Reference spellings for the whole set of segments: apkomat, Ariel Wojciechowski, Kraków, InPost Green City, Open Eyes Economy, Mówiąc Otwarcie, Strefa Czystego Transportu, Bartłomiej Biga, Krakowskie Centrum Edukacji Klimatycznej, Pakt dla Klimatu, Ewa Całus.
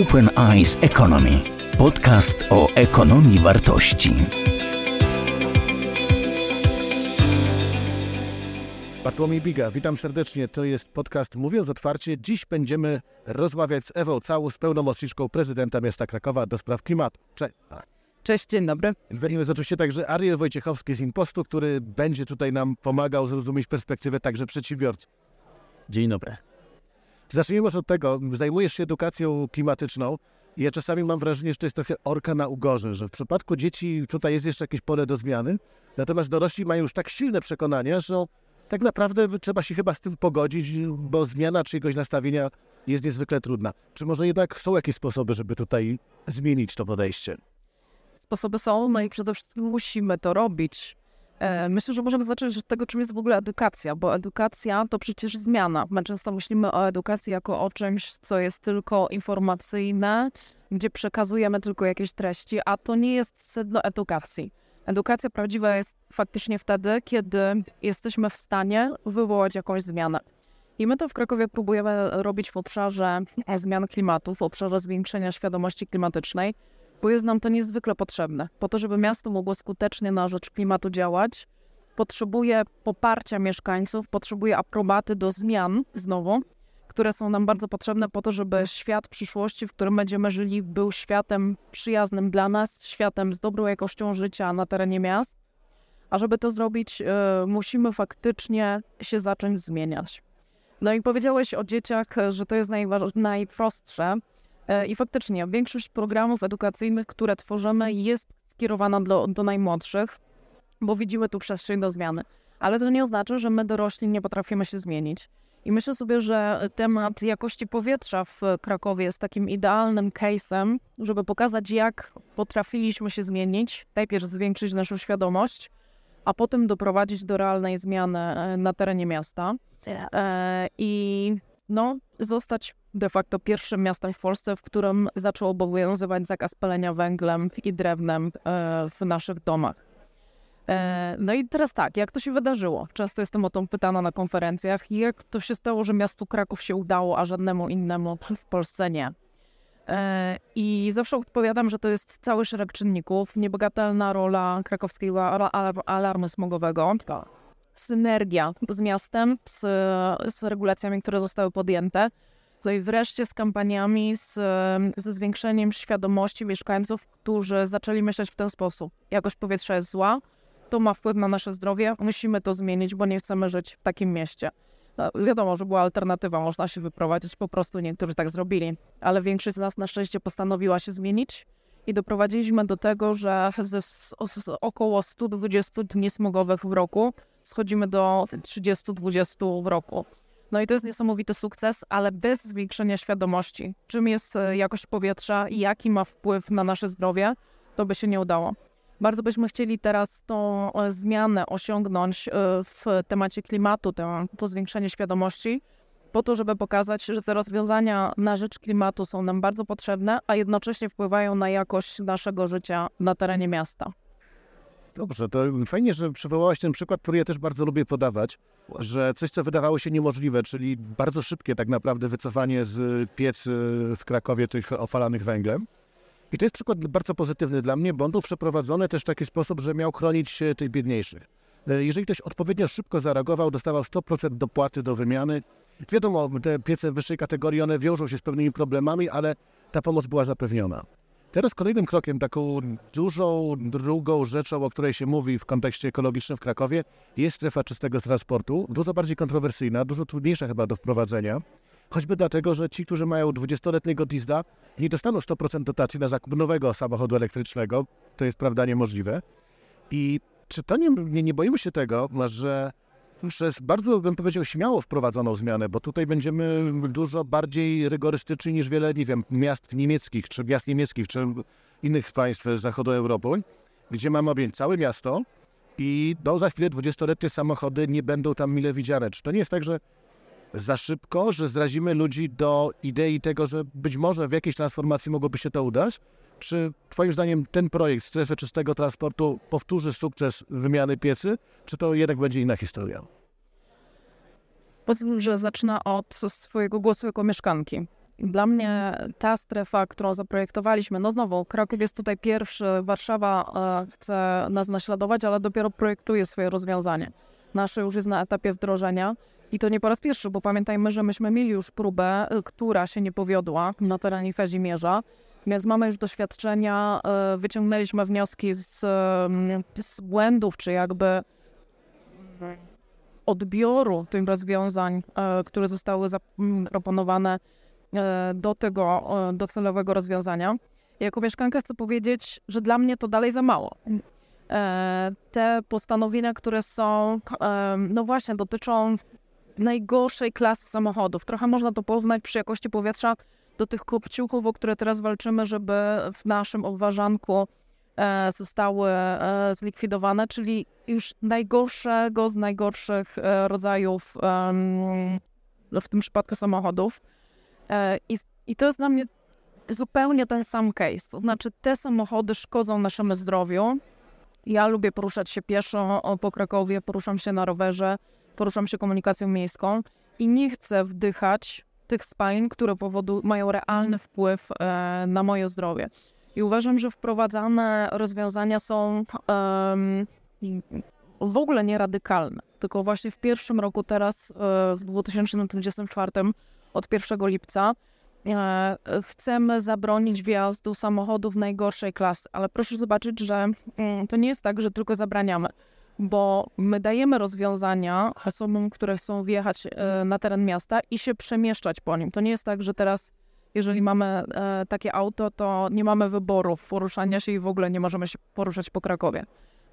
Open Eyes Economy. Podcast o ekonomii wartości. Bartłomiej Biga, witam serdecznie. To jest podcast Mówiąc Otwarcie. Dziś będziemy rozmawiać z Ewą Całus, pełnomocniczką prezydenta miasta Krakowa do spraw klimatu. Cześć. Cześć, dzień dobry. Jest oczywiście także Ariel Wojciechowski z InPostu, który będzie tutaj nam pomagał zrozumieć perspektywę także przedsiębiorców. Dzień dobry. Zacznijmy od tego, zajmujesz się edukacją klimatyczną i ja czasami mam wrażenie, że to jest trochę orka na ugorze, że w przypadku dzieci tutaj jest jeszcze jakieś pole do zmiany, natomiast dorośli mają już tak silne przekonania, że tak naprawdę trzeba się chyba z tym pogodzić, bo zmiana czyjegoś nastawienia jest niezwykle trudna. Czy może jednak są jakieś sposoby, żeby tutaj zmienić to podejście? Sposoby są, no i przede wszystkim musimy to robić. Myślę, że możemy zacząć od tego, czym jest w ogóle edukacja, bo edukacja to przecież zmiana. My często myślimy o edukacji jako o czymś, co jest tylko informacyjne, gdzie przekazujemy tylko jakieś treści, a to nie jest sedno edukacji. Edukacja prawdziwa jest faktycznie wtedy, kiedy jesteśmy w stanie wywołać jakąś zmianę. I my to w Krakowie próbujemy robić w obszarze zmian klimatu, w obszarze zwiększenia świadomości klimatycznej, bo jest nam to niezwykle potrzebne. Po to, żeby miasto mogło skutecznie na rzecz klimatu działać, potrzebuje poparcia mieszkańców, potrzebuje aprobaty do zmian, znowu, które są nam bardzo potrzebne po to, żeby świat przyszłości, w którym będziemy żyli, był światem przyjaznym dla nas, światem z dobrą jakością życia na terenie miast. A żeby to zrobić, musimy faktycznie się zacząć zmieniać. No i powiedziałeś o dzieciach, że to jest najprostsze. I faktycznie większość programów edukacyjnych, które tworzymy, jest skierowana do najmłodszych, bo widzimy tu przestrzeń do zmiany. Ale to nie oznacza, że my dorośli nie potrafimy się zmienić. I myślę sobie, że temat jakości powietrza w Krakowie jest takim idealnym case'em, żeby pokazać, jak potrafiliśmy się zmienić, najpierw zwiększyć naszą świadomość, a potem doprowadzić do realnej zmiany na terenie miasta. I zostać de facto pierwszym miastem w Polsce, w którym zaczął obowiązywać zakaz palenia węglem i drewnem w naszych domach. No i teraz tak, jak to się wydarzyło? Często jestem o to pytana na konferencjach. Jak to się stało, że miastu Kraków się udało, a żadnemu innemu w Polsce nie? I zawsze odpowiadam, że to jest cały szereg czynników. Niebagatelna rola krakowskiego alarmu smogowego. Synergia z miastem, z regulacjami, które zostały podjęte. No i wreszcie z kampaniami, ze zwiększeniem świadomości mieszkańców, którzy zaczęli myśleć w ten sposób. Jakość powietrza jest zła, to ma wpływ na nasze zdrowie, musimy to zmienić, bo nie chcemy żyć w takim mieście. No, wiadomo, że była alternatywa, można się wyprowadzić, po prostu niektórzy tak zrobili, ale większość z nas na szczęście postanowiła się zmienić i doprowadziliśmy do tego, że z około 120 dni smogowych w roku schodzimy do 30-20 w roku. No i to jest niesamowity sukces, ale bez zwiększenia świadomości, czym jest jakość powietrza i jaki ma wpływ na nasze zdrowie, to by się nie udało. Bardzo byśmy chcieli teraz tą zmianę osiągnąć w temacie klimatu, to zwiększenie świadomości, po to, żeby pokazać, że te rozwiązania na rzecz klimatu są nam bardzo potrzebne, a jednocześnie wpływają na jakość naszego życia na terenie miasta. Dobrze, to fajnie, że przywołałaś ten przykład, który ja też bardzo lubię podawać, że coś, co wydawało się niemożliwe, czyli bardzo szybkie tak naprawdę wycofanie z piec w Krakowie tych opalanych węglem. I to jest przykład bardzo pozytywny dla mnie, bo on był przeprowadzony też w taki sposób, że miał chronić tych biedniejszych. Jeżeli ktoś odpowiednio szybko zareagował, dostawał 100% dopłaty do wymiany. Wiadomo, te piece wyższej kategorii, one wiążą się z pewnymi problemami, ale ta pomoc była zapewniona. Teraz kolejnym krokiem, taką dużą, drugą rzeczą, o której się mówi w kontekście ekologicznym w Krakowie, jest strefa czystego transportu, dużo bardziej kontrowersyjna, dużo trudniejsza chyba do wprowadzenia, choćby dlatego, że ci, którzy mają 20-letniego diesla, nie dostaną 100% dotacji na zakup nowego samochodu elektrycznego, to jest prawda niemożliwe. I czy to nie boimy się tego, że przez bardzo, bym powiedział, śmiało wprowadzoną zmianę, bo tutaj będziemy dużo bardziej rygorystyczni niż wiele, nie wiem, miast niemieckich, czy innych państw zachodu Europy, gdzie mamy objąć całe miasto i za chwilę 20-letnie samochody nie będą tam mile widziane. Czy to nie jest tak, że za szybko, że zrazimy ludzi do idei tego, że być może w jakiejś transformacji mogłoby się to udać? Czy twoim zdaniem ten projekt strefy czystego transportu powtórzy sukces wymiany piecy, czy to jednak będzie inna historia? Pozwól, że zacznę od swojego głosu jako mieszkanki. Dla mnie ta strefa, którą zaprojektowaliśmy, no znowu Kraków jest tutaj pierwszy, Warszawa chce nas naśladować, ale dopiero projektuje swoje rozwiązanie. Nasze już jest na etapie wdrożenia i to nie po raz pierwszy, bo pamiętajmy, że myśmy mieli już próbę, która się nie powiodła na terenie Kazimierza, więc mamy już doświadczenia, wyciągnęliśmy wnioski z błędów, czy jakby odbioru tych rozwiązań, które zostały zaproponowane do tego docelowego rozwiązania. Jako mieszkanka chcę powiedzieć, że dla mnie to dalej za mało. Te postanowienia, które są, no właśnie, dotyczą najgorszej klasy samochodów. Trochę można to porównać przy jakości powietrza do tych kopciuchów, o które teraz walczymy, żeby w naszym obwarzanku zostały zlikwidowane, czyli już najgorszego z najgorszych rodzajów, w tym przypadku samochodów. I to jest dla mnie zupełnie ten sam case. To znaczy te samochody szkodzą naszemu zdrowiu. Ja lubię poruszać się pieszo po Krakowie, poruszam się na rowerze, poruszam się komunikacją miejską i nie chcę wdychać tych spalin, które mają realny wpływ na moje zdrowie. I uważam, że wprowadzane rozwiązania są w ogóle nieradykalne. Tylko właśnie w pierwszym roku teraz, w 2024, od 1 lipca, chcemy zabronić wjazdu samochodów najgorszej klasy. Ale proszę zobaczyć, że to nie jest tak, że tylko zabraniamy, bo my dajemy rozwiązania osobom, które chcą wjechać na teren miasta i się przemieszczać po nim. To nie jest tak, że teraz, jeżeli mamy takie auto, to nie mamy wyboru poruszania się i w ogóle nie możemy się poruszać po Krakowie.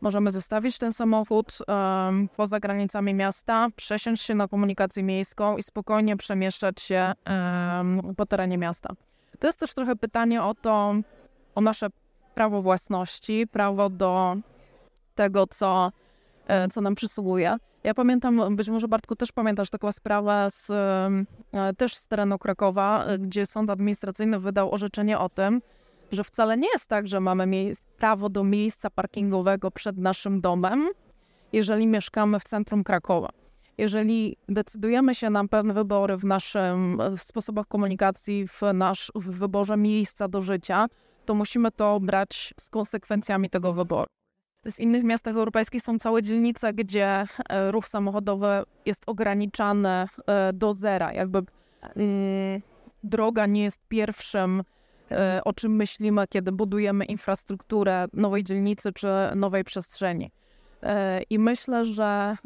Możemy zostawić ten samochód poza granicami miasta, przesiąść się na komunikację miejską i spokojnie przemieszczać się po terenie miasta. To jest też trochę pytanie o to, o nasze prawo własności, prawo do tego, co nam przysługuje. Ja pamiętam, być może Bartku też pamiętasz taką sprawę też z terenu Krakowa, gdzie sąd administracyjny wydał orzeczenie o tym, że wcale nie jest tak, że mamy prawo do miejsca parkingowego przed naszym domem, jeżeli mieszkamy w centrum Krakowa. Jeżeli decydujemy się na pewne wybory w sposobach komunikacji, w wyborze miejsca do życia, to musimy to brać z konsekwencjami tego wyboru. W innych miastach europejskich są całe dzielnice, gdzie ruch samochodowy jest ograniczany do zera. Jakby droga nie jest pierwszym, o czym myślimy, kiedy budujemy infrastrukturę nowej dzielnicy czy nowej przestrzeni. I myślę, że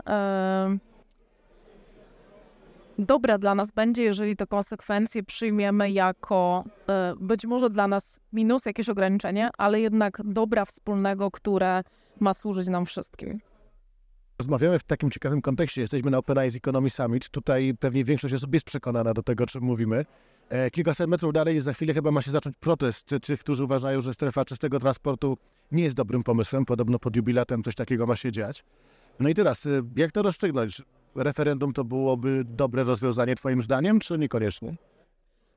dobre dla nas będzie, jeżeli te konsekwencje przyjmiemy jako być może dla nas minus jakieś ograniczenie, ale jednak dobra wspólnego, które ma służyć nam wszystkim. Rozmawiamy w takim ciekawym kontekście. Jesteśmy na Open Eyes Economy Summit. Tutaj pewnie większość osób jest przekonana do tego, o czym mówimy. Kilkaset metrów dalej za chwilę chyba ma się zacząć protest tych, którzy uważają, że strefa czystego transportu nie jest dobrym pomysłem. Podobno pod jubilatem coś takiego ma się dziać. No i teraz, jak to rozstrzygnąć? Referendum to byłoby dobre rozwiązanie twoim zdaniem, czy niekoniecznie?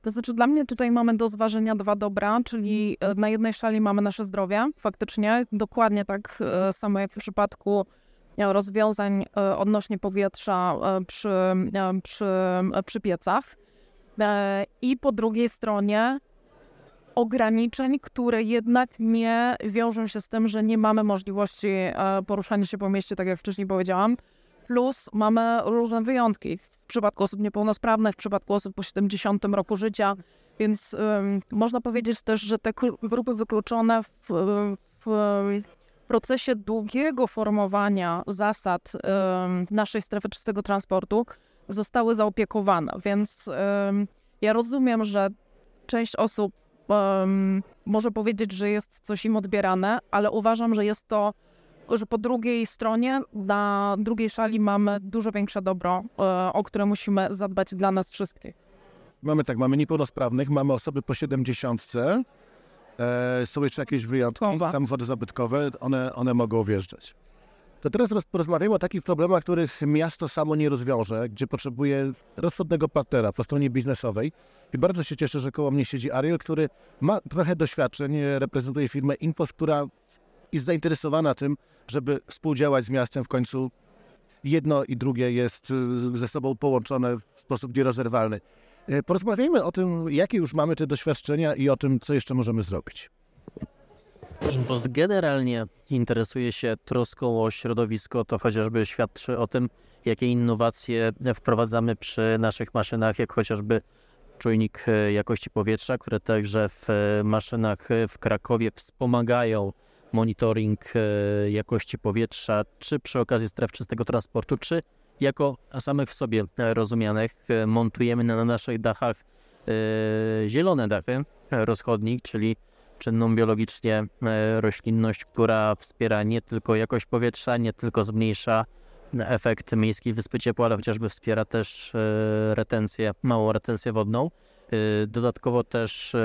To znaczy dla mnie tutaj mamy do zważenia dwa dobra, czyli na jednej szali mamy nasze zdrowie, faktycznie dokładnie tak samo jak w przypadku rozwiązań odnośnie powietrza przy piecach. I po drugiej stronie ograniczeń, które jednak nie wiążą się z tym, że nie mamy możliwości poruszania się po mieście, tak jak wcześniej powiedziałam. Plus mamy różne wyjątki w przypadku osób niepełnosprawnych, w przypadku osób po 70 roku życia, więc można powiedzieć też, że te grupy wykluczone w procesie długiego formowania zasad naszej strefy czystego transportu zostały zaopiekowane, więc ja rozumiem, że część osób może powiedzieć, że jest coś im odbierane, ale uważam, że jest to, że po drugiej stronie, na drugiej szali mamy dużo większe dobro, o które musimy zadbać dla nas wszystkich. Mamy niepełnosprawnych, mamy osoby po 70-tce, są jeszcze jakieś wyjątki, samochody zabytkowe, one mogą wjeżdżać. To teraz porozmawiamy o takich problemach, których miasto samo nie rozwiąże, gdzie potrzebuje rozsądnego partnera po stronie biznesowej. I bardzo się cieszę, że koło mnie siedzi Ariel, który ma trochę doświadczeń, reprezentuje firmę InPost, która jest zainteresowana tym, żeby współdziałać z miastem. W końcu jedno i drugie jest ze sobą połączone w sposób nierozerwalny. Porozmawiajmy o tym, jakie już mamy te doświadczenia i o tym, co jeszcze możemy zrobić. InPost generalnie interesuje się troską o środowisko, to chociażby świadczy o tym, jakie innowacje wprowadzamy przy naszych maszynach, jak chociażby czujnik jakości powietrza, które także w maszynach w Krakowie wspomagają monitoring jakości powietrza, czy przy okazji stref czystego transportu, czy jako samych w sobie rozumianych montujemy na naszych dachach zielone dachy, rozchodnik, czyli czynną biologicznie roślinność, która wspiera nie tylko jakość powietrza, nie tylko zmniejsza efekt miejskiej wyspy ciepła, ale chociażby wspiera też retencję, małą retencję wodną. Dodatkowo też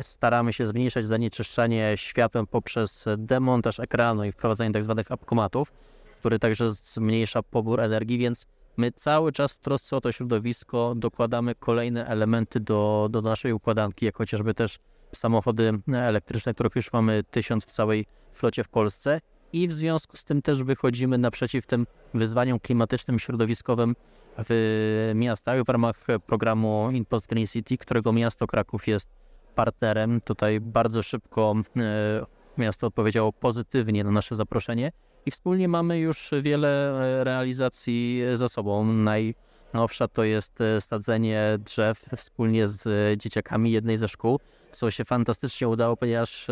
staramy się zmniejszać zanieczyszczanie światłem poprzez demontaż ekranu i wprowadzanie tzw. apkomatów, który także zmniejsza pobór energii, więc my cały czas w trosce o to środowisko dokładamy kolejne elementy do naszej układanki, jak chociażby też samochody elektryczne, których już mamy 1000 w całej flocie w Polsce i w związku z tym też wychodzimy naprzeciw tym wyzwaniom klimatycznym, środowiskowym w miastach w ramach programu InPost Green City, którego miasto Kraków jest partnerem. Tutaj bardzo szybko miasto odpowiedziało pozytywnie na nasze zaproszenie i wspólnie mamy już wiele realizacji za sobą. Najnowsza to jest sadzenie drzew wspólnie z dzieciakami jednej ze szkół, co się fantastycznie udało, ponieważ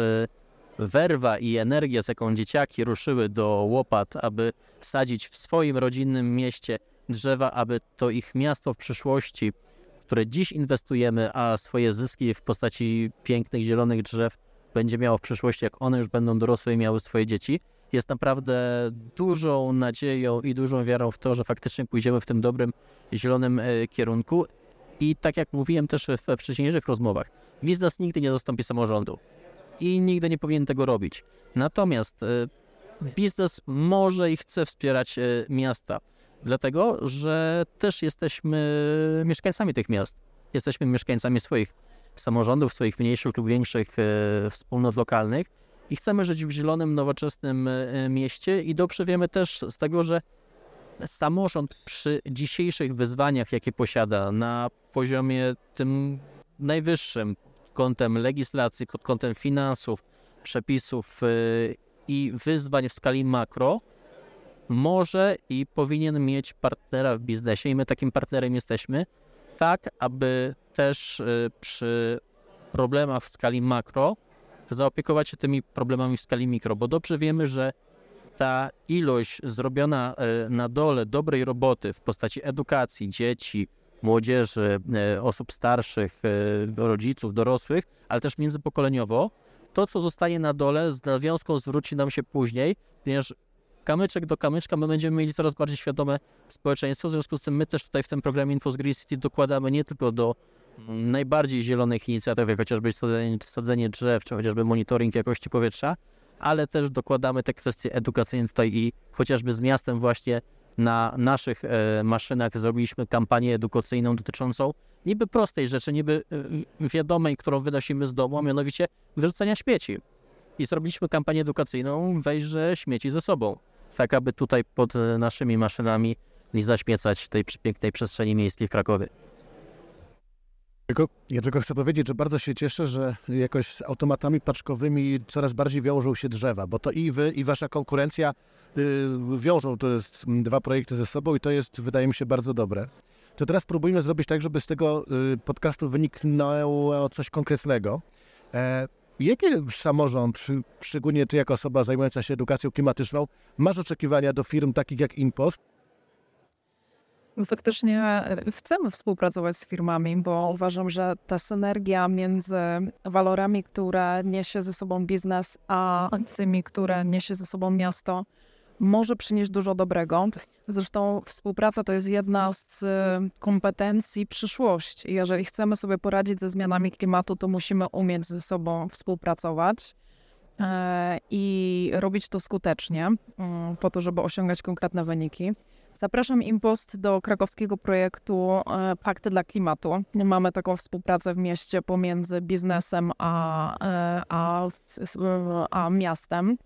werwa i energia, z jaką dzieciaki ruszyły do łopat, aby sadzić w swoim rodzinnym mieście drzewa, aby to ich miasto w przyszłości, które dziś inwestujemy, a swoje zyski w postaci pięknych, zielonych drzew będzie miało w przyszłości, jak one już będą dorosłe i miały swoje dzieci, jest naprawdę dużą nadzieją i dużą wiarą w to, że faktycznie pójdziemy w tym dobrym, zielonym kierunku. I tak jak mówiłem też w wcześniejszych rozmowach, nic nas nigdy nie zastąpi samorządu i nigdy nie powinien tego robić. Natomiast biznes może i chce wspierać miasta, dlatego że też jesteśmy mieszkańcami tych miast. Jesteśmy mieszkańcami swoich samorządów, swoich mniejszych lub większych wspólnot lokalnych i chcemy żyć w zielonym, nowoczesnym mieście i dobrze wiemy też z tego, że samorząd przy dzisiejszych wyzwaniach, jakie posiada na poziomie tym najwyższym, pod kątem legislacji, pod kątem finansów, przepisów i wyzwań w skali makro, może i powinien mieć partnera w biznesie i my takim partnerem jesteśmy, tak aby też przy problemach w skali makro zaopiekować się tymi problemami w skali mikro, bo dobrze wiemy, że ta ilość zrobiona na dole dobrej roboty w postaci edukacji dzieci, młodzieży, osób starszych, rodziców, dorosłych, ale też międzypokoleniowo, to co zostanie na dole z nawiązką zwróci nam się później, ponieważ kamyczek do kamyczka my będziemy mieli coraz bardziej świadome społeczeństwo, w związku z tym my też tutaj w tym programie InPost Green City dokładamy nie tylko do najbardziej zielonych inicjatyw, jak chociażby sadzenie drzew, czy chociażby monitoring jakości powietrza, ale też dokładamy te kwestie edukacyjne tutaj i chociażby z miastem właśnie na naszych maszynach zrobiliśmy kampanię edukacyjną dotyczącą niby prostej rzeczy, niby wiadomej, którą wynosimy z domu, a mianowicie wyrzucania śmieci. I zrobiliśmy kampanię edukacyjną Weźże śmieci ze sobą, tak aby tutaj pod naszymi maszynami nie zaśmiecać tej pięknej przestrzeni miejskiej w Krakowie. Ja tylko chcę powiedzieć, że bardzo się cieszę, że jakoś z automatami paczkowymi coraz bardziej wiążą się drzewa, bo to i wy, i wasza konkurencja wiążą te dwa projekty ze sobą i to jest, wydaje mi się, bardzo dobre. To teraz próbujmy zrobić tak, żeby z tego podcastu wyniknęło coś konkretnego. Jakie samorząd, szczególnie ty jako osoba zajmująca się edukacją klimatyczną, masz oczekiwania do firm takich jak InPost? Faktycznie chcemy współpracować z firmami, bo uważam, że ta synergia między walorami, które niesie ze sobą biznes, a tymi, które niesie ze sobą miasto, może przynieść dużo dobrego. Zresztą współpraca to jest jedna z kompetencji przyszłości. Jeżeli chcemy sobie poradzić ze zmianami klimatu, to musimy umieć ze sobą współpracować i robić to skutecznie, po to, żeby osiągać konkretne wyniki. Zapraszam InPost do krakowskiego projektu Pakt dla Klimatu. Mamy taką współpracę w mieście pomiędzy biznesem a miastem,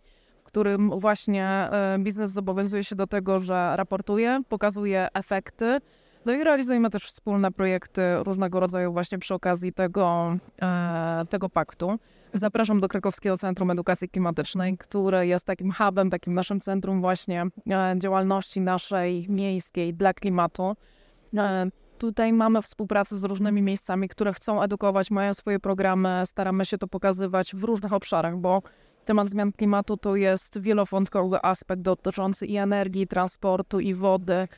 w którym właśnie biznes zobowiązuje się do tego, że raportuje, pokazuje efekty No i realizujemy też wspólne projekty różnego rodzaju właśnie przy okazji tego paktu. Zapraszam do Krakowskiego Centrum Edukacji Klimatycznej, które jest takim hubem, takim naszym centrum właśnie działalności naszej miejskiej dla klimatu. Tutaj mamy współpracę z różnymi miejscami, które chcą edukować, mają swoje programy, staramy się to pokazywać w różnych obszarach, bo temat zmian klimatu to jest wielowątkowy aspekt dotyczący i energii, i transportu, i wody,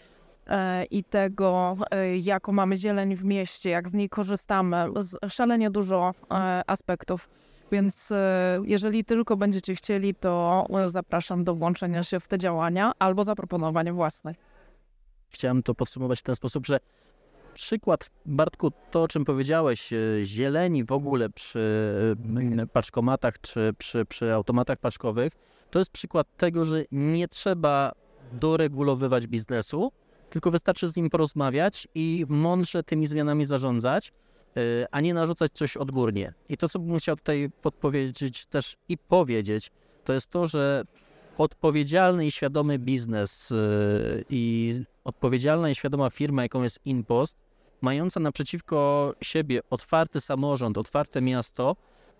i tego, jaką mamy zieleń w mieście, jak z niej korzystamy. Szalenie dużo aspektów, więc jeżeli tylko będziecie chcieli, to zapraszam do włączenia się w te działania albo zaproponowania własnych. Chciałem to podsumować w ten sposób, że przykład, Bartku, to o czym powiedziałeś, zieleni w ogóle przy paczkomatach czy przy automatach paczkowych, to jest przykład tego, że nie trzeba doregulowywać biznesu, tylko wystarczy z nim porozmawiać i mądrze tymi zmianami zarządzać, a nie narzucać coś odgórnie. I to, co bym chciał tutaj podpowiedzieć też i powiedzieć, to jest to, że odpowiedzialny i świadomy biznes i odpowiedzialna i świadoma firma, jaką jest InPost, mająca naprzeciwko siebie otwarty samorząd, otwarte miasto,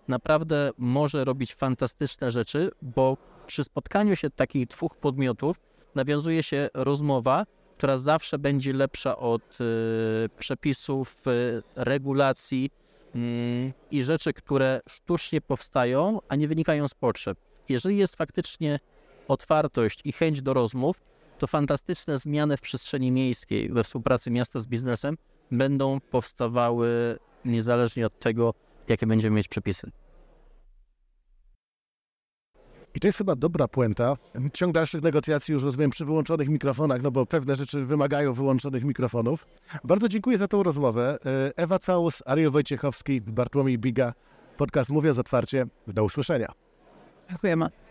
naprawdę może robić fantastyczne rzeczy, bo przy spotkaniu się takich dwóch podmiotów nawiązuje się rozmowa, która zawsze będzie lepsza od przepisów, regulacji i rzeczy, które sztucznie powstają, a nie wynikają z potrzeb. Jeżeli jest faktycznie otwartość i chęć do rozmów, to fantastyczne zmiany w przestrzeni miejskiej we współpracy miasta z biznesem będą powstawały niezależnie od tego, jakie będziemy mieć przepisy. I to jest chyba dobra puenta. Ciąg dalszych negocjacji już rozumiem przy wyłączonych mikrofonach, no bo pewne rzeczy wymagają wyłączonych mikrofonów. Bardzo dziękuję za tą rozmowę. Ewa Całus, Ariel Wojciechowski, Bartłomiej Biga. Podcast Mówiąc Otwarcie. Do usłyszenia. Dziękujemy.